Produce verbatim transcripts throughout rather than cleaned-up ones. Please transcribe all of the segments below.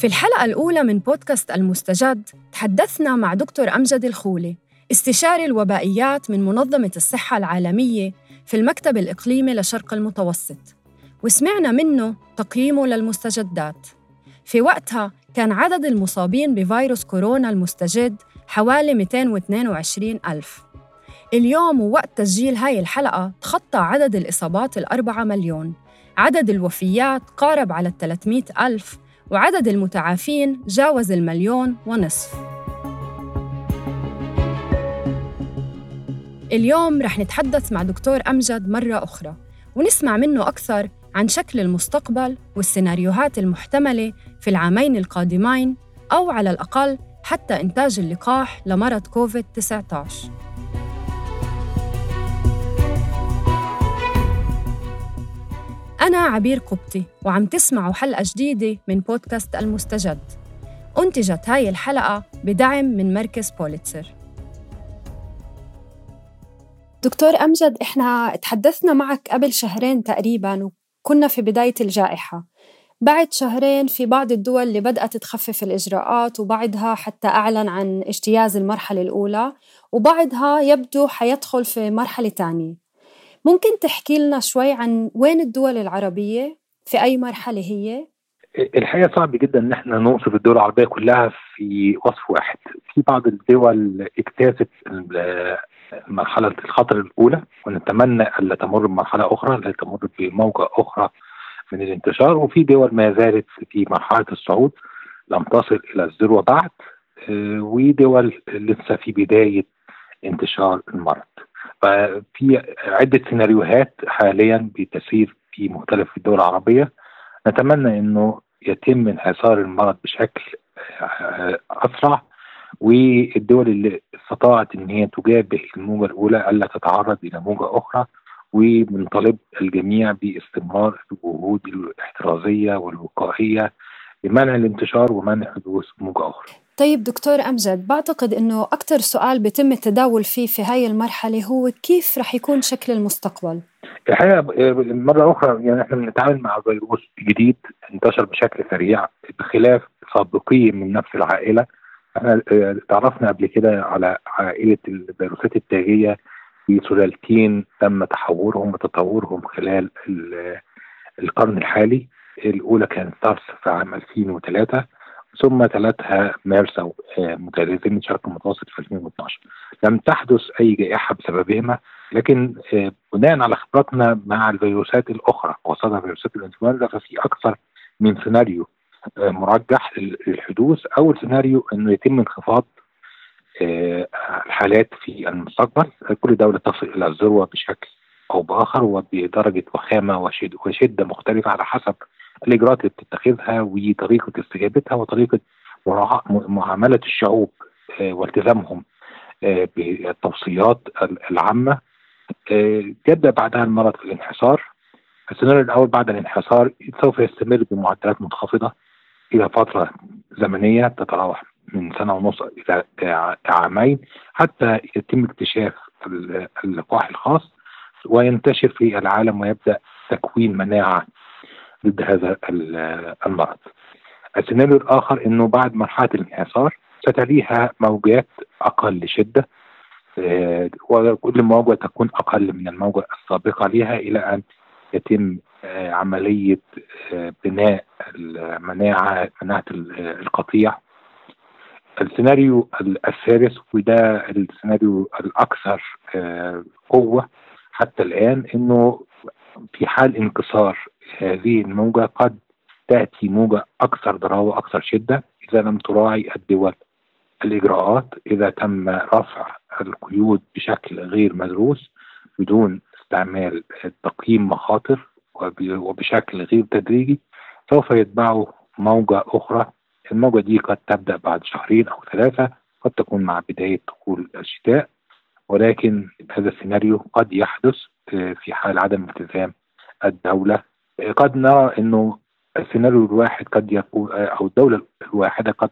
في الحلقة الأولى من بودكاست المستجد تحدثنا مع دكتور أمجد الخولي، استشاري الوبائيات من منظمة الصحة العالمية في المكتب الإقليمي لشرق المتوسط، وسمعنا منه تقييمه للمستجدات. في وقتها كان عدد المصابين بفيروس كورونا المستجد حوالي مئتين واثنين وعشرين ألف. اليوم ووقت تسجيل هاي الحلقة تخطى عدد الإصابات الأربعة مليون، عدد الوفيات قارب على الثلاثمائة ألف، وعدد المتعافين جاوز المليون ونصف. اليوم رح نتحدث مع دكتور أمجد مرة أخرى ونسمع منه أكثر عن شكل المستقبل والسيناريوهات المحتملة في العامين القادمين، أو على الأقل حتى إنتاج اللقاح لمرض كوفيد تسعة عشر. أنا عبير قبطي، وعم تسمعوا حلقة جديدة من بودكاست المستجد. أنتجت هاي الحلقة بدعم من مركز بوليتزر. دكتور أمجد، إحنا تحدثنا معك قبل شهرين تقريباً وكنا في بداية الجائحة. بعد شهرين في بعض الدول اللي بدأت تخفف الإجراءات، وبعدها حتى أعلن عن اجتياز المرحلة الأولى، وبعدها يبدو حيدخل في مرحلة تانية. ممكن تحكي لنا شوي عن وين الدول العربية؟ في أي مرحلة هي؟ الحقيقة صعب جدا نحن نوصف الدول العربية كلها في وصف واحد. في بعض الدول اجتازت مرحلة الخطر الأولى، ونتمنى ألا تمر بمرحلة أخرى، ألا تمر بموجة أخرى من الانتشار. وفي دول ما زالت في مرحلة الصعود، لم تصل إلى الذروة بعد، ودول لسه في بداية انتشار المرض. ففي عدة سيناريوهات حاليا بتسير في مختلف الدول العربية. نتمنى أنه يتم انحصار المرض بشكل أسرع، والدول اللي استطاعت أن هي تجابه الموجة الأولى ألا تتعرض إلى موجة أخرى. وبنطالب الجميع باستمرار الجهود الاحترازية والوقائية لمنع الانتشار ومنع حدوث موجة أخرى. طيب دكتور أمجد، بعتقد أنه أكتر سؤال بيتم التداول فيه في هاي المرحلة هو كيف رح يكون شكل المستقبل؟ الحقيقة مرة أخرى يعني نحن بنتعامل مع فيروس جديد انتشر بشكل سريع، بخلاف سابقيه من نفس العائلة. احنا تعرفنا قبل كده على عائلة الفيروسات التاجية في سلالتين تم تحورهم وتطورهم خلال القرن الحالي. الأولى كانت سارس في عام ألفين وثلاثة، ثم تلتها مارسا متلازمة الشرق المتوسط في ألفين واثناشر. لم تحدث أي جائحة بسببهما، لكن بناء على خبرتنا مع الفيروسات الأخرى خاصة فيروسات الإنفلونزا، ففي أكثر من سيناريو مرجح للحدوث. أول سيناريو أنه يتم انخفاض الحالات في المستقبل، كل دولة تصل إلى الذروة بشكل أو بآخر وبدرجة وخامة وشدة مختلفة على حسب الإجراءات اللي بتتخذها وطريقة استجابتها وطريقة معاملة الشعوب والتزامهم بالتوصيات العامة. يبدأ بعدها المرض في الانحسار. السيناريو الأول بعد الانحسار سوف يستمر بمعدلات منخفضة إلى فترة زمنية تتراوح من سنة ونص إلى عامين، حتى يتم اكتشاف اللقاح الخاص وينتشر في العالم ويبدأ تكوين مناعة ضد هذا المرض. السيناريو الآخر أنه بعد مرحلة الانحسار ستليها موجات أقل شدة، وكل موجة تكون أقل من الموجة السابقة لها، إلى أن يتم عملية بناء المناعة مناعة القطيع. السيناريو الثالث، وده السيناريو الأكثر قوة حتى الآن، أنه في حال انكسار هذه الموجة قد تأتي موجة أكثر ضراوة أكثر شدة إذا لم تراعي الدول الإجراءات، إذا تم رفع القيود بشكل غير مدروس بدون استعمال تقييم مخاطر وبشكل غير تدريجي. سوف يتبعه موجة أخرى. الموجة دي قد تبدأ بعد شهرين أو ثلاثة، قد تكون مع بداية دخول الشتاء، ولكن هذا السيناريو قد يحدث في حال عدم التزام الدولة. قد نرى أنه السيناريو الواحد قد يكون، أو الدولة الواحدة قد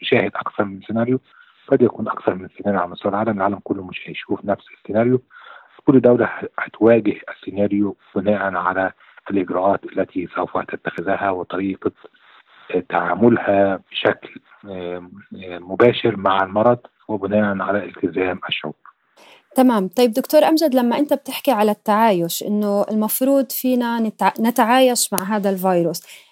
تشاهد أكثر من سيناريو، قد يكون أكثر من سيناريو على مستوى العالم. العالم كله مش هيشوف نفس السيناريو، كل دولة هتواجه السيناريو بناء على الإجراءات التي سوف تتخذها وطريقة تعاملها بشكل مباشر مع المرض وبناء على التزام الشعوب. تمام. طيب دكتور أمجد، لما أنت بتحكي على التعايش إنه المفروض فينا نتع... نتعايش مع هذا الفيروس،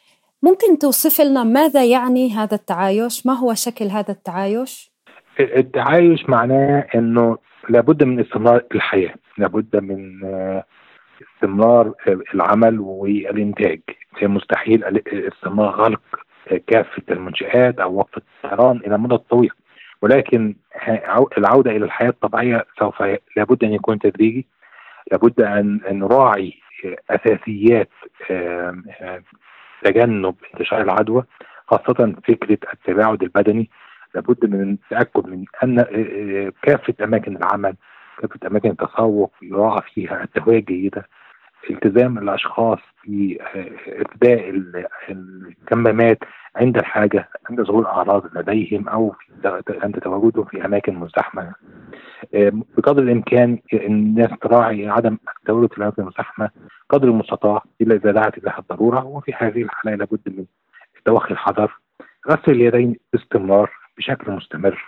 ممكن توصف لنا ماذا يعني هذا التعايش؟ ما هو شكل هذا التعايش؟ التعايش معناه إنه لابد من استمرار الحياة، لابد من استمرار العمل والإنتاج، مستحيل استمرار غلق كافة المنشآت أو وقف الطيران إلى مدة طويلة، ولكن العودة إلى الحياة الطبيعية سوف لابد أن يكون تدريجي، لابد أن نراعي أساسيات تجنب انتشار العدوى، خاصة فكرة التباعد البدني، لابد من التأكد من أن كافة أماكن العمل، كافة أماكن التسوق يراعى فيها التهوية الجيدة، التزام الأشخاص في إبداء الكمامات عند الحاجة، عند ظهور أعراض لديهم أو عند تواجدهم في أماكن مزدحمة، بقدر الإمكان الناس تراعي عدم تواجد في الأماكن المزدحمة قدر المستطاع إلا إذا دعت إليها الضرورة، وفي هذه الحالة لابد من توخي الحذر، غسل اليدين باستمرار بشكل مستمر،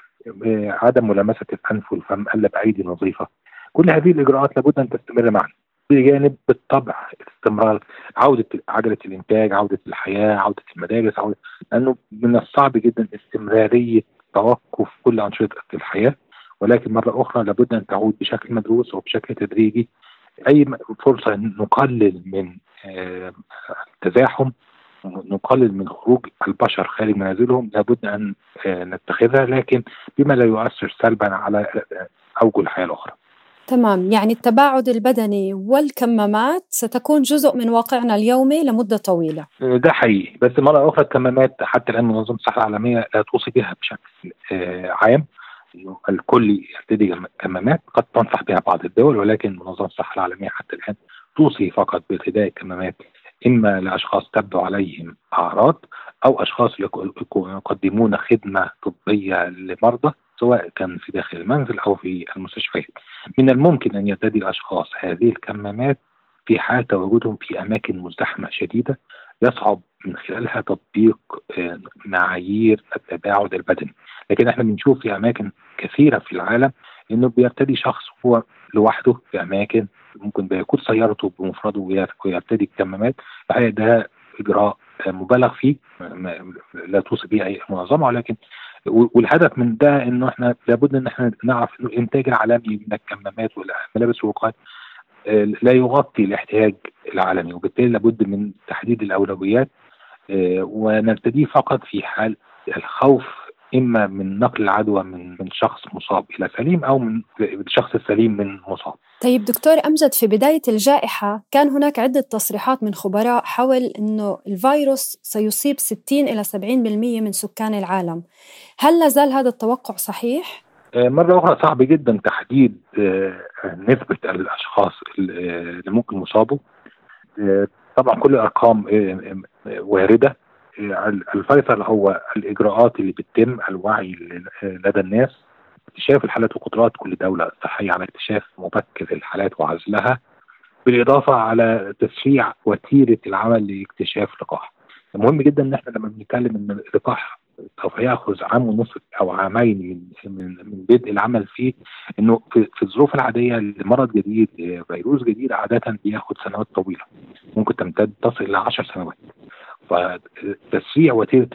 عدم ملامسة الأنف والفم إلا بأيدي نظيفة. كل هذه الإجراءات لابد أن تستمر معنا، بجانب بالطبع استمرار عودة عجلة الإنتاج، عودة الحياة، عودة المدارس، عودة، لأنه من الصعب جدا استمرارية توقف كل أنشطة الحياة، ولكن مرة أخرى لابد أن تعود بشكل مدروس وبشكل تدريجي. أي فرصة نقلل من التزاحم، نقلل من خروج البشر خارج منازلهم لابد أن نتخذها، لكن بما لا يؤثر سلبا على أوجه الحياة الأخرى. تمام، يعني التباعد البدني والكمامات ستكون جزء من واقعنا اليومي لمدة طويلة. ده حقيقي، بس مرة أخرى الكمامات حتى الآن منظمة الصحة العالمية لا توصي بها بشكل عام، الكل يرتدي الكمامات، قد تنصح بها بعض الدول، ولكن منظمة الصحة العالمية حتى الآن توصي فقط بارتداء الكمامات إما لأشخاص تبدو عليهم أعراض أو أشخاص يقدمون خدمة طبية لمرضى، سواء كان في داخل المنزل أو في المستشفيات. من الممكن أن يرتدي الأشخاص هذه الكمامات في حال تواجدهم في أماكن مزدحمة شديدة يصعب من خلالها تطبيق معايير التباعد البدني، لكن احنا بنشوف في أماكن كثيرة في العالم إنه بيرتدي شخص هو لوحده في أماكن ممكن بيكون سيارته بمفرده ويرتدي الكمامات، فهي ده إجراء مبالغ فيه لا توصي به أي منظمة، ولكن والهدف من ده إنه إحنا لابد إن إحنا نعرف إنه الإنتاج العالمي من الكمامات والملابس والوقايات لا يغطي الاحتياج العالمي، وبالتالي لابد من تحديد الأولويات ونرتديه فقط في حال الخوف إما من نقل العدوى من من شخص مصاب إلى سليم أو من الشخص السليم من مصاب. طيب دكتور أمجد، في بداية الجائحة كان هناك عدة تصريحات من خبراء حول إنه الفيروس سيصيب ستين إلى سبعين بالمئة من سكان العالم، هل لازال هذا التوقع صحيح؟ مرة أخرى صعب جدا تحديد نسبة الأشخاص اللي ممكن مصابوا، طبعا كل الأرقام واردة. الفيصل هو الإجراءات اللي بتتم، الوعي لدى الناس، اكتشاف الحالات وقدرات كل دولة صحية على اكتشاف مبكر الحالات وعزلها، بالإضافة على تسريع وتيرة العمل لاكتشاف لقاح. مهم جدا ان احنا لما بنتكلم ان اللقاح سوف ياخذ عام ونصف او عامين من من, من بدء العمل فيه، انه في, في الظروف العاديه لمرض جديد، فيروس جديد عاده بياخذ سنوات طويله، ممكن تمتد تصل الى عشر سنوات، فتسريع وتيره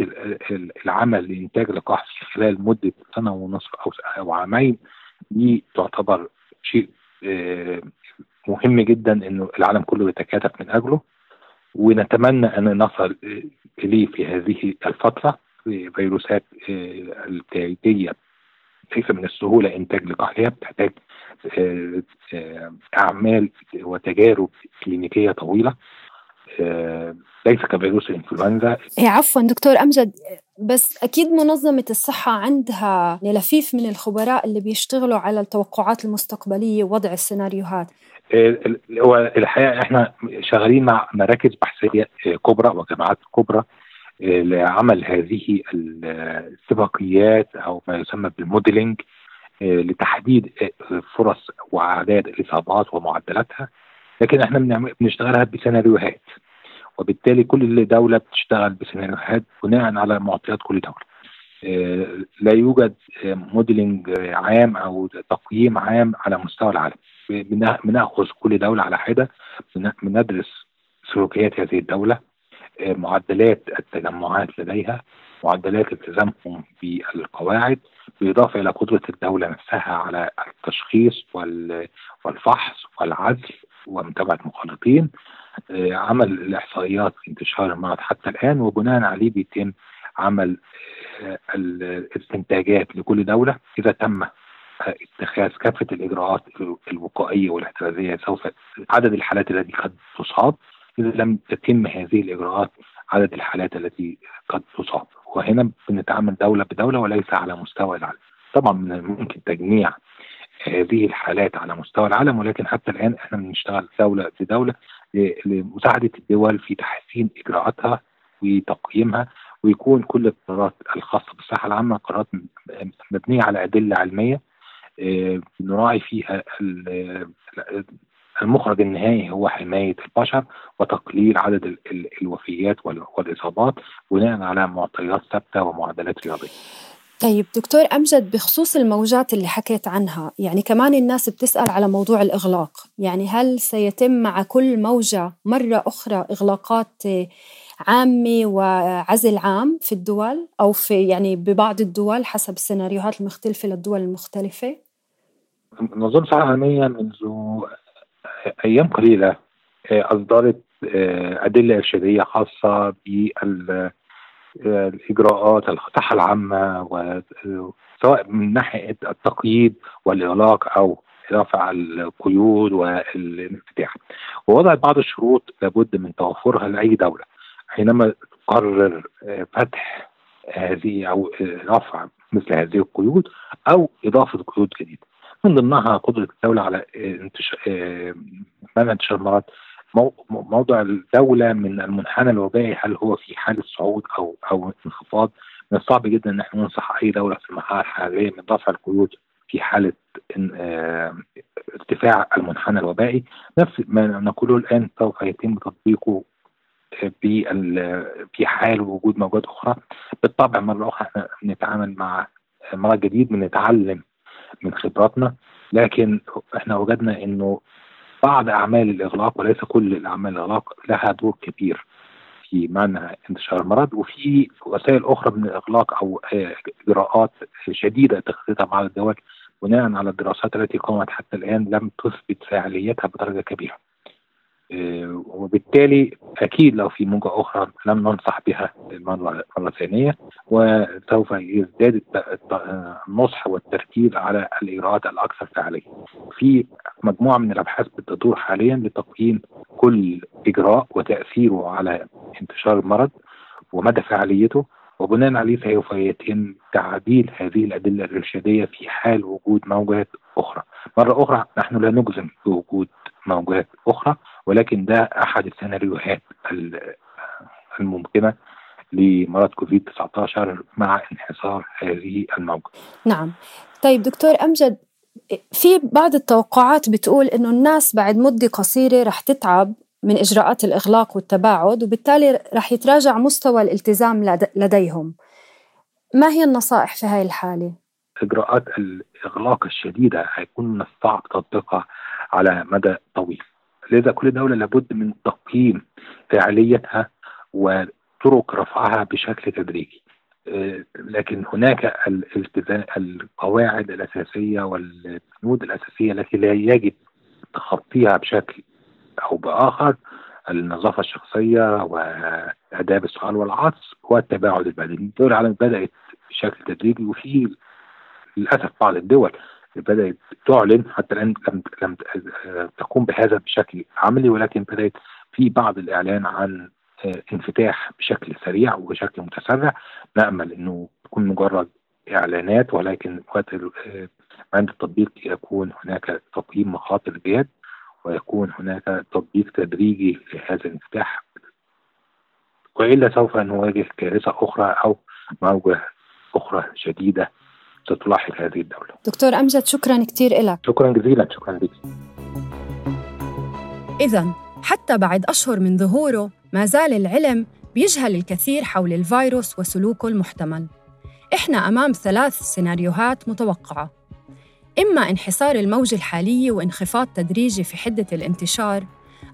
العمل لانتاج لقاح في خلال مده سنه ونصف او او عامين دي تعتبر شيء مهم جدا انه العالم كله يتكاتف من اجله، ونتمنى ان نصل اليه في هذه الفتره. فيروسات الابتعادية ليس من السهولة إنتاج لقاح لها، بتحتاج أعمال وتجارب كلينيكية طويلة، ليس كفيروس الإنفلونزا. عفوا دكتور أمجد، بس أكيد منظمة الصحة عندها للفيف من الخبراء اللي بيشتغلوا على التوقعات المستقبلية ووضع السيناريوهات. الحقيقة إحنا شغالين مع مراكز بحثية كبرى وجامعات كبرى لعمل هذه السباقيات أو ما يسمى بالموديلينج لتحديد فرص وأعداد الإصابات ومعدلاتها، لكن احنا بنشتغلها بسيناريوهات، وبالتالي كل دولة بتشتغل بسيناريوهات بناء على معطيات كل دولة. لا يوجد موديلنج عام أو تقييم عام على مستوى العالم. بنأخذ كل دولة على حدة، بندرس سلوكيات هذه الدولة، معدلات التجمعات لديها، معدلات التزامهم بالقواعد، بالإضافة إلى قدرة الدولة نفسها على التشخيص والفحص والعزل ومتابعة مخالطين. عمل الإحصائيات انتشار المرض حتى الآن، وبناء عليه بيتم عمل الاستنتاجات لكل دولة. إذا تم اتخاذ كافة الإجراءات الوقائية والاحترازية سوف عدد الحالات التي قد تصاب، إذا لم تتم هذه الإجراءات عدد الحالات التي قد تصاب. وهنا بنتعامل دولة بدولة وليس على مستوى العالم. طبعا من الممكن تجميع هذه الحالات على مستوى العالم، ولكن حتى الآن احنا بنشتغل دولة بدولة لمساعدة الدول في تحسين إجراءاتها وتقييمها، ويكون كل القرارات الخاصة بالصحة العامة قرارات مبنية على أدلة علمية نراعي فيها المخرج النهائي هو حماية البشر وتقليل عدد الوفيات والإصابات بناء على معطيات ثابتة ومعدلات رياضية. طيب دكتور أمجد، بخصوص الموجات اللي حكيت عنها، يعني كمان الناس بتسأل على موضوع الإغلاق، يعني هل سيتم مع كل موجة مرة أخرى إغلاقات عامة وعزل عام في الدول أو في يعني ببعض الدول حسب السيناريوهات المختلفة للدول المختلفة؟ منظمة الصحة العالمية منذ أيام قليلة أصدرت أدلة إرشادية خاصة بال الإجراءات الصحة العامة، سواء من ناحية التقييد والإغلاق أو رفع القيود والانفتاح، ووضعت بعض الشروط لابد من توفرها لأي دولة حينما تقرر فتح هذه أو رفع مثل هذه القيود أو إضافة قيود جديدة، من ضمنها قدرة الدولة على منع انتشار المرض. موضع الدولة من المنحنى الوبائي، هل هو في حالة صعود أو أو انخفاض؟ من الصعب جدا أن احنا ننصح أي دولة في المرحلة الحالية من رفع القيود في حالة ارتفاع المنحنى الوبائي. نفس ما نقوله الآن سوف يتم تطبيقه في حال وجود موجات أخرى. بالطبع مرة أخرى احنا بنتعامل مع مرض جديد، بنتعلم من خبراتنا، لكن احنا وجدنا إنه بعض أعمال الإغلاق وليس كل الأعمال الإغلاق لها دور كبير في منع انتشار المرض، وفي وسائل أخرى من الإغلاق أو إجراءات شديدة اتخذتها مع الدول بناء على الدراسات التي قامت حتى الآن لم تثبت فاعليتها بدرجة كبيرة، وبالتالي أكيد لو في موجة أخرى لم ننصح بها مرة ثانية، وسوف يزداد النصح والتركيز على الإجراءات الأكثر فعالية. في مجموعة من الأبحاث بتدور حاليا لتقييم كل إجراء وتأثيره على انتشار المرض ومدى فعاليته، وبناء عليه سوف يتم تعديل هذه الأدلة الإرشادية في حال وجود موجات أخرى. مرة أخرى نحن لا نجزم بوجود موجات أخرى، ولكن ده أحد السيناريوهات الممكنة لمرض كوفيد تسعة عشر مع انحصار هذه الموجة. نعم. طيب دكتور أمجد، في بعض التوقعات بتقول إنه الناس بعد مدة قصيرة رح تتعب من إجراءات الإغلاق والتباعد، وبالتالي رح يتراجع مستوى الالتزام لديهم. ما هي النصائح في هاي الحالة؟ إجراءات الإغلاق الشديدة هيكون من الصعب تطبيقها على مدى طويل، لذا كل دولة لابد من تقييم فعاليتها وطرق رفعها بشكل تدريجي. لكن هناك الالتزام القواعد الأساسية والبنود الأساسية التي لا يجب تخطيها بشكل أو بآخر، النظافة الشخصية وآداب السؤال والعطس والتباعد البدني. الدول العالم بدأت بشكل تدريجي، وفي للأسف بعض الدول بدأت تعلن حتى الآن لم لم تقوم بهذا بشكل عملي، ولكن بدأت في بعض الإعلان عن انفتاح بشكل سريع وبشكل متسرع. نأمل إنه تكون مجرد إعلانات، ولكن عند التطبيق يكون هناك تقييم مخاطر جاد، ويكون هناك تطبيق تدريجي لهذا الانفتاح، وإلا سوف نواجه كارثة أخرى أو موجة أخرى شديدة تلاحق هذه الدولة. دكتور أمجد، شكراً كتير لك. شكراً جزيلاً. شكراً لك. إذن حتى بعد أشهر من ظهوره، ما زال العلم بيجهل الكثير حول الفيروس وسلوكه المحتمل. إحنا أمام ثلاث سيناريوهات متوقعة: إما انحصار الموجة الحالية وانخفاض تدريجي في حدة الانتشار،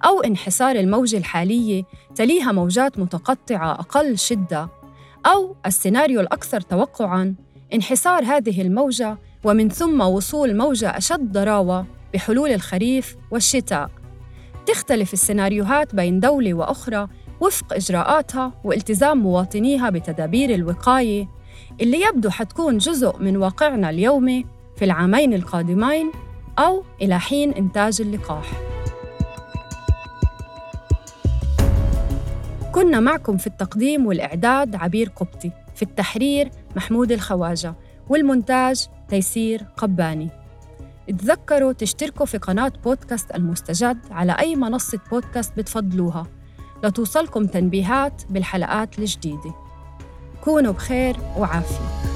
أو انحصار الموجة الحالية تليها موجات متقطعة أقل شدة، أو السيناريو الأكثر توقعاً انحصار هذه الموجة ومن ثم وصول موجة أشد ضراوة بحلول الخريف والشتاء. تختلف السيناريوهات بين دولة وأخرى وفق إجراءاتها والتزام مواطنيها بتدابير الوقاية اللي يبدو حتكون جزء من واقعنا اليومي في العامين القادمين أو إلى حين إنتاج اللقاح. كنا معكم في التقديم والإعداد عبير قبطي، في التحرير محمود الخواجة، والمونتاج تيسير قباني. اتذكروا تشتركوا في قناة بودكاست المستجد على أي منصة بودكاست بتفضلوها لتوصلكم تنبيهات بالحلقات الجديدة. كونوا بخير وعافية.